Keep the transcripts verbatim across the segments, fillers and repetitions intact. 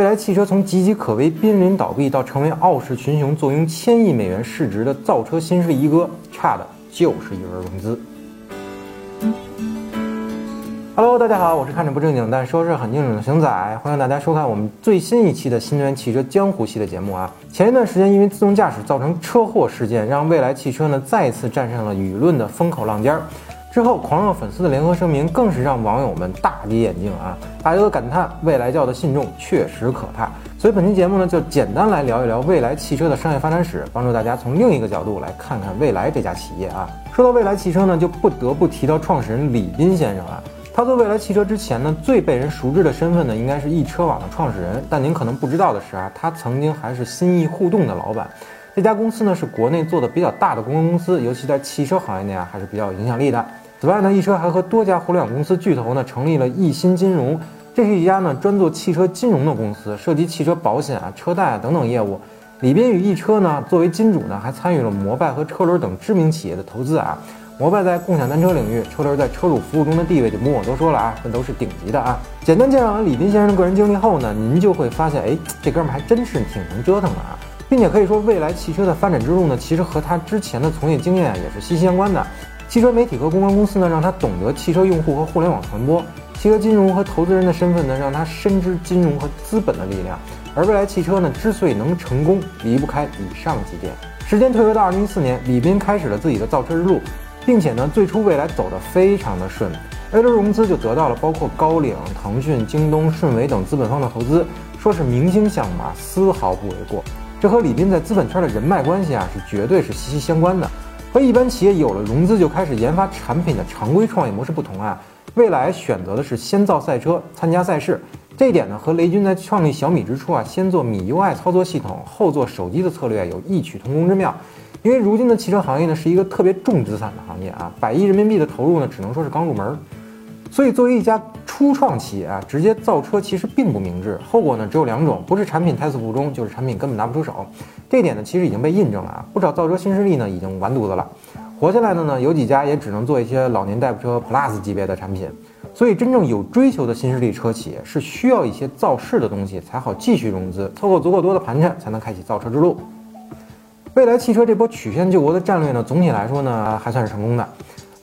未来汽车从岌岌可危、濒临倒闭到成为傲视群雄、坐拥千亿美元市值的造车新势力一哥，差的就是一轮融资。Hello， 大家好，我是看着不正经但说是很正经的熊仔，欢迎大家收看我们最新一期的新能源汽车江湖系的节目啊。前一段时间，因为自动驾驶造成车祸事件，让蔚来汽车呢再次站上了舆论的风口浪尖儿。之后，狂热粉丝的联合声明更是让网友们大跌眼镜啊！大家都感叹未来教的信众确实可怕。所以本期节目呢，就简单来聊一聊蔚来汽车的商业发展史，帮助大家从另一个角度来看看蔚来这家企业啊。说到蔚来汽车呢，就不得不提到创始人李斌先生啊。他做蔚来汽车之前呢，最被人熟知的身份呢，应该是易车网的创始人。但您可能不知道的是啊，他曾经还是新意互动的老板。这家公司呢，是国内做的比较大的公关公司，尤其在汽车行业内啊，还是比较有影响力的。此外呢，易车还和多家互联网公司巨头呢成立了易鑫金融，这是一家呢专做汽车金融的公司，涉及汽车保险啊、车贷啊等等业务。李斌与易车呢作为金主呢，还参与了摩拜和车轮等知名企业的投资啊。摩拜在共享单车领域，车轮在车主服务中的地位就不用我多说了啊，这都是顶级的啊。简单介绍完李斌先生的个人经历后呢，您就会发现，哎，这哥们还真是挺能折腾的啊。并且可以说，蔚来汽车的发展之路呢，其实和他之前的从业经验也是息息相关的。汽车媒体和公关公司呢，让他懂得汽车用户和互联网传播；汽车金融和投资人的身份呢，让他深知金融和资本的力量。而蔚来汽车呢，之所以能成功，离不开以上几点。时间退回到二零一四年，李斌开始了自己的造车之路，并且呢，最初蔚来走得非常的顺，A轮融资就得到了包括高瓴、腾讯、京东、顺为等资本方的投资，说是明星项目啊，丝毫不为过。这和李斌在资本圈的人脉关系啊，是绝对是息息相关的。和一般企业有了融资就开始研发产品的常规创业模式不同啊，蔚来选择的是先造赛车，参加赛事。这一点呢，和雷军在创立小米之初啊，先做 M I U I 操作系统，后做手机的策略有异曲同工之妙。因为如今的汽车行业呢，是一个特别重资产的行业啊，百亿人民币的投入呢，只能说是刚入门。所以作为一家初创企业啊，直接造车其实并不明智，后果呢只有两种，不是产品胎死腹中，就是产品根本拿不出手。这一点呢，其实已经被印证了啊！不少造车新势力呢，已经完犊子了，活下来的呢，有几家也只能做一些老年代步车 Plus 级别的产品。所以，真正有追求的新势力车企是需要一些造势的东西，才好继续融资，凑够足够多的盘缠，才能开启造车之路。蔚来汽车这波曲线救国的战略呢，总体来说呢，还算是成功的，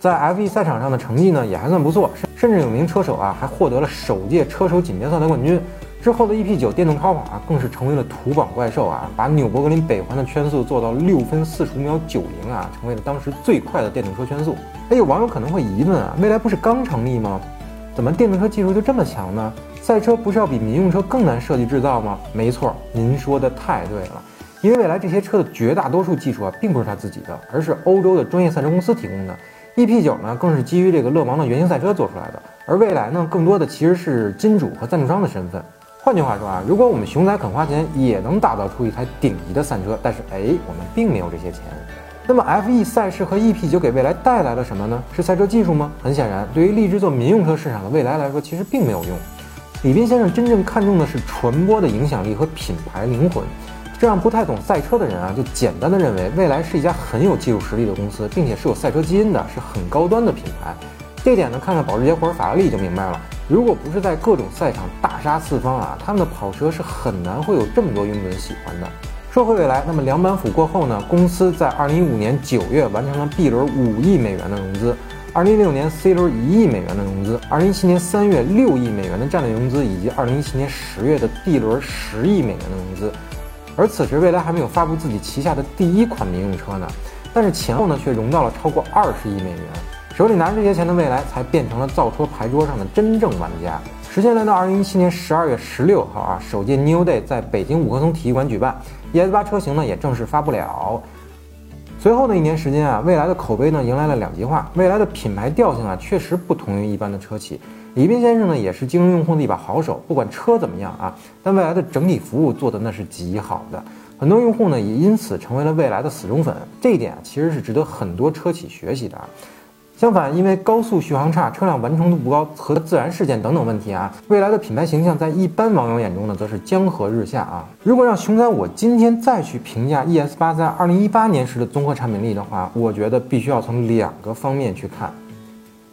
在 F E 赛场上的成绩呢，也还算不错，甚至有名车手啊，还获得了首届车手锦标赛的冠军。之后的 E P 九 电动超跑啊，更是成为了土榜怪兽啊，把纽博格林北环的圈速做到六分四十五秒九零啊，成为了当时最快的电动车圈速。哎，有网友可能会疑问啊，蔚来不是刚成立吗？怎么电动车技术就这么强呢？赛车不是要比民用车更难设计制造吗？没错，您说的太对了。因为蔚来这些车的绝大多数技术啊，并不是它自己的，而是欧洲的专业赛车公司提供的。E P 九 呢，更是基于这个勒芒的原型赛车做出来的。而蔚来呢，更多的其实是金主和赞助商的身份。换句话说啊，如果我们熊仔肯花钱，也能打造出一台顶级的赛车，但是哎，我们并没有这些钱。那么 F E 赛事和 E P 九 给蔚来带来了什么呢？是赛车技术吗？很显然，对于立志做民用车市场的蔚来来说，其实并没有用。李斌先生真正看重的是传播的影响力和品牌灵魂，这让不太懂赛车的人啊，就简单的认为蔚来是一家很有技术实力的公司，并且是有赛车基因的，是很高端的品牌。这点呢，看看保时捷或者法拉利就明白了。如果不是在各种赛场大杀四方啊，他们的跑车是很难会有这么多拥趸喜欢的。说回蔚来，那么两板斧过后呢，公司在二零一五年九月完成了 B 轮五亿美元的融资，二零一六年 C 轮一亿美元的融资，二零一七年三月六亿美元的战略融资，以及二零一七年十月的 D 轮十亿美元的融资。而此时蔚来还没有发布自己旗下的第一款民用车呢，但是前后呢却融到了超过二十亿美元。手里拿着这些钱的蔚来，才变成了造车牌桌上的真正玩家。时间来到二零一七年十二月十六号啊，首届 New Day 在北京五棵松体育馆举办 ，E S 八 车型呢也正式发布了。随后的一年时间啊，蔚来的口碑呢迎来了两极化。蔚来的品牌调性啊，确实不同于一般的车企。李斌先生呢也是经营用户的一把好手，不管车怎么样啊，但蔚来的整体服务做的那是极好的。很多用户呢也因此成为了蔚来的死忠粉，这一点啊其实是值得很多车企学习的啊。相反，因为高速续航差、车辆完成度不高和自燃事件等等问题啊，蔚来的品牌形象在一般网友眼中呢，则是江河日下啊。如果让熊仔我今天再去评价 E S 八在二零一八年时的综合产品力的话，我觉得必须要从两个方面去看。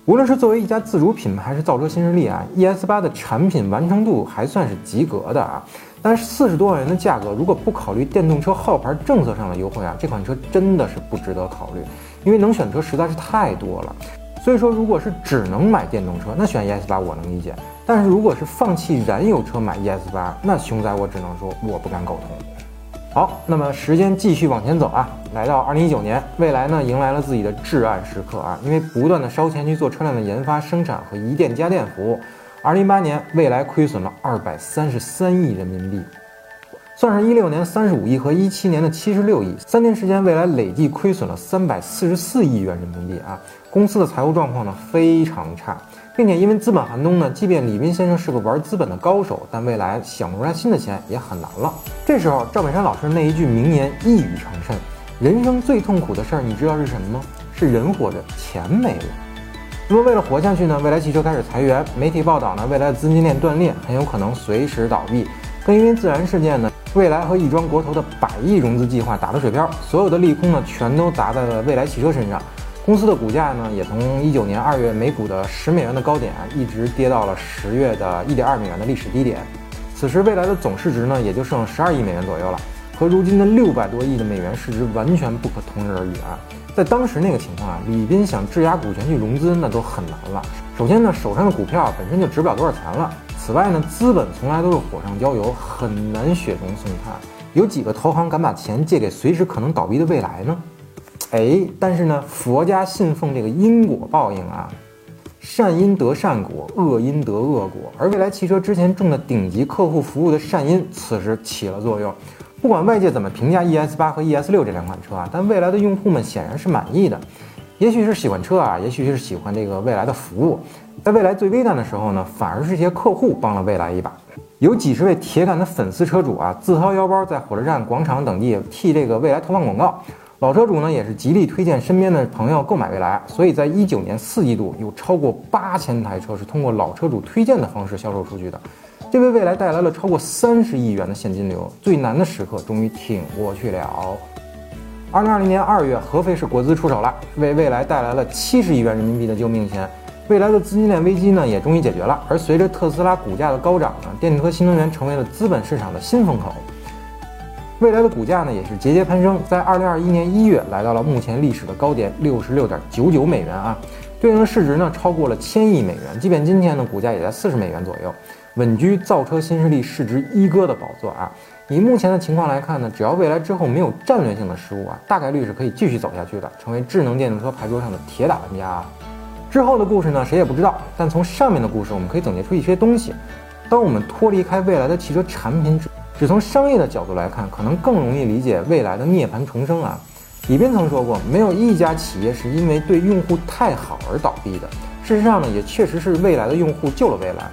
无论是作为一家自主品牌还是造车新势力啊，E S 八的产品完成度还算是及格的啊。但是四十多万元的价格，如果不考虑电动车号牌政策上的优惠啊，这款车真的是不值得考虑，因为能选车实在是太多了。所以说，如果是只能买电动车，那选 E S 八我能理解；但是如果是放弃燃油车买 E S 八，那熊仔我只能说我不敢苟同。 好，那么时间继续往前走啊，来到二零一九年，蔚来呢迎来了自己的至暗时刻啊，因为不断的烧钱去做车辆的研发、生产和一电家电服务。二零一八年，蔚来亏损了二百三十三亿人民币，算上一六年三十五亿和一七年的七十六亿，三年时间蔚来累计亏损了三百四十四亿元人民币啊，公司的财务状况呢非常差。 并且因为资本寒冬呢，即便李斌先生是个玩资本的高手，但未来想不出来新的钱也很难了。这时候，赵本山老师那一句名言一语成谶：人生最痛苦的事儿，你知道是什么吗？是人活着，钱没了。那么为了活下去呢，蔚来汽车开始裁员。媒体报道呢，蔚来资金链断裂，很有可能随时倒闭。更因为自然事件呢，蔚来和亦庄国投的百亿融资计划打了水漂，所有的利空呢，全都砸在了蔚来汽车身上。 公司的股价呢，也从一九年二月每股的十美元的高点啊，一直跌到了十月的 一点二美元的历史低点。此时，蔚来的总市值呢，也就剩十二亿美元左右了，和如今的六百多亿的美元市值完全不可同日而语啊！在当时那个情况啊，李斌想质押股权去融资，那都很难了。首先呢，手上的股票本身就值不了多少钱了。此外呢，资本从来都是火上浇油，很难雪中送炭。有几个投行敢把钱借给随时可能倒闭的蔚来呢？ 哎，但是呢，佛家信奉这个因果报应啊，善因得善果，恶因得恶果。而蔚来汽车之前种的顶级客户服务的善因，此时起了作用。不管外界怎么评价 E S 八和 E S 六这两款车啊，但蔚来的用户们显然是满意的。也许是喜欢车啊，也许是喜欢这个蔚来的服务。在蔚来最危难的时候呢，反而是一些客户帮了蔚来一把。 有几十位铁杆的粉丝车主啊，自掏腰包在火车站、广场等地替这个蔚来投放广告。老车主呢，也是极力推荐身边的朋友购买蔚来，所以在一九年四季度，有超过八千台车是通过老车主推荐的方式销售出去的。这为蔚来带来了超过三十亿元的现金流，最难的时刻终于挺过去了。二零二零年二月，合肥市国资出手了，为蔚来带来了七十亿元人民币的救命钱。 未来的资金链危机呢，也终于解决了。而随着特斯拉股价的高涨呢，电车新能源成为了资本市场的新风口。未来的股价呢，也是节节攀升，在二零二一年一月来到了目前历史的高点 六十六点九九美元啊，对应的市值呢超过了千亿美元。即便今天呢，股价也在四十美元左右，稳居造车新势力市值一哥的宝座啊。以目前的情况来看呢，只要未来之后没有战略性的失误啊，大概率是可以继续走下去的，成为智能电动车牌桌上的铁打玩家啊。 之后的故事呢，谁也不知道。但从上面的故事，我们可以总结出一些东西。当我们脱离开未来的汽车产品，只只从商业的角度来看，可能更容易理解未来的涅槃重生啊。李斌曾说过，没有一家企业是因为对用户太好而倒闭的。事实上呢，也确实是未来的用户救了未来。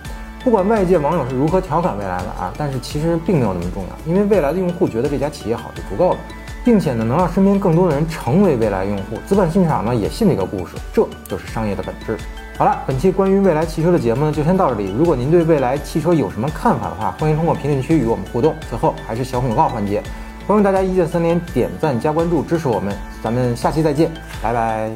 不管外界网友是如何调侃未来的啊，但是其实并没有那么重要，因为未来的用户觉得这家企业好就足够了。 并且呢，能让身边更多的人成为未来用户，资本市场呢也信这个故事，这就是商业的本质。好了，本期关于蔚来汽车的节目呢就先到这里。如果您对蔚来汽车有什么看法的话，欢迎通过评论区与我们互动。最后还是小广告环节，欢迎大家一键三连、点赞加关注支持我们，咱们下期再见，拜拜。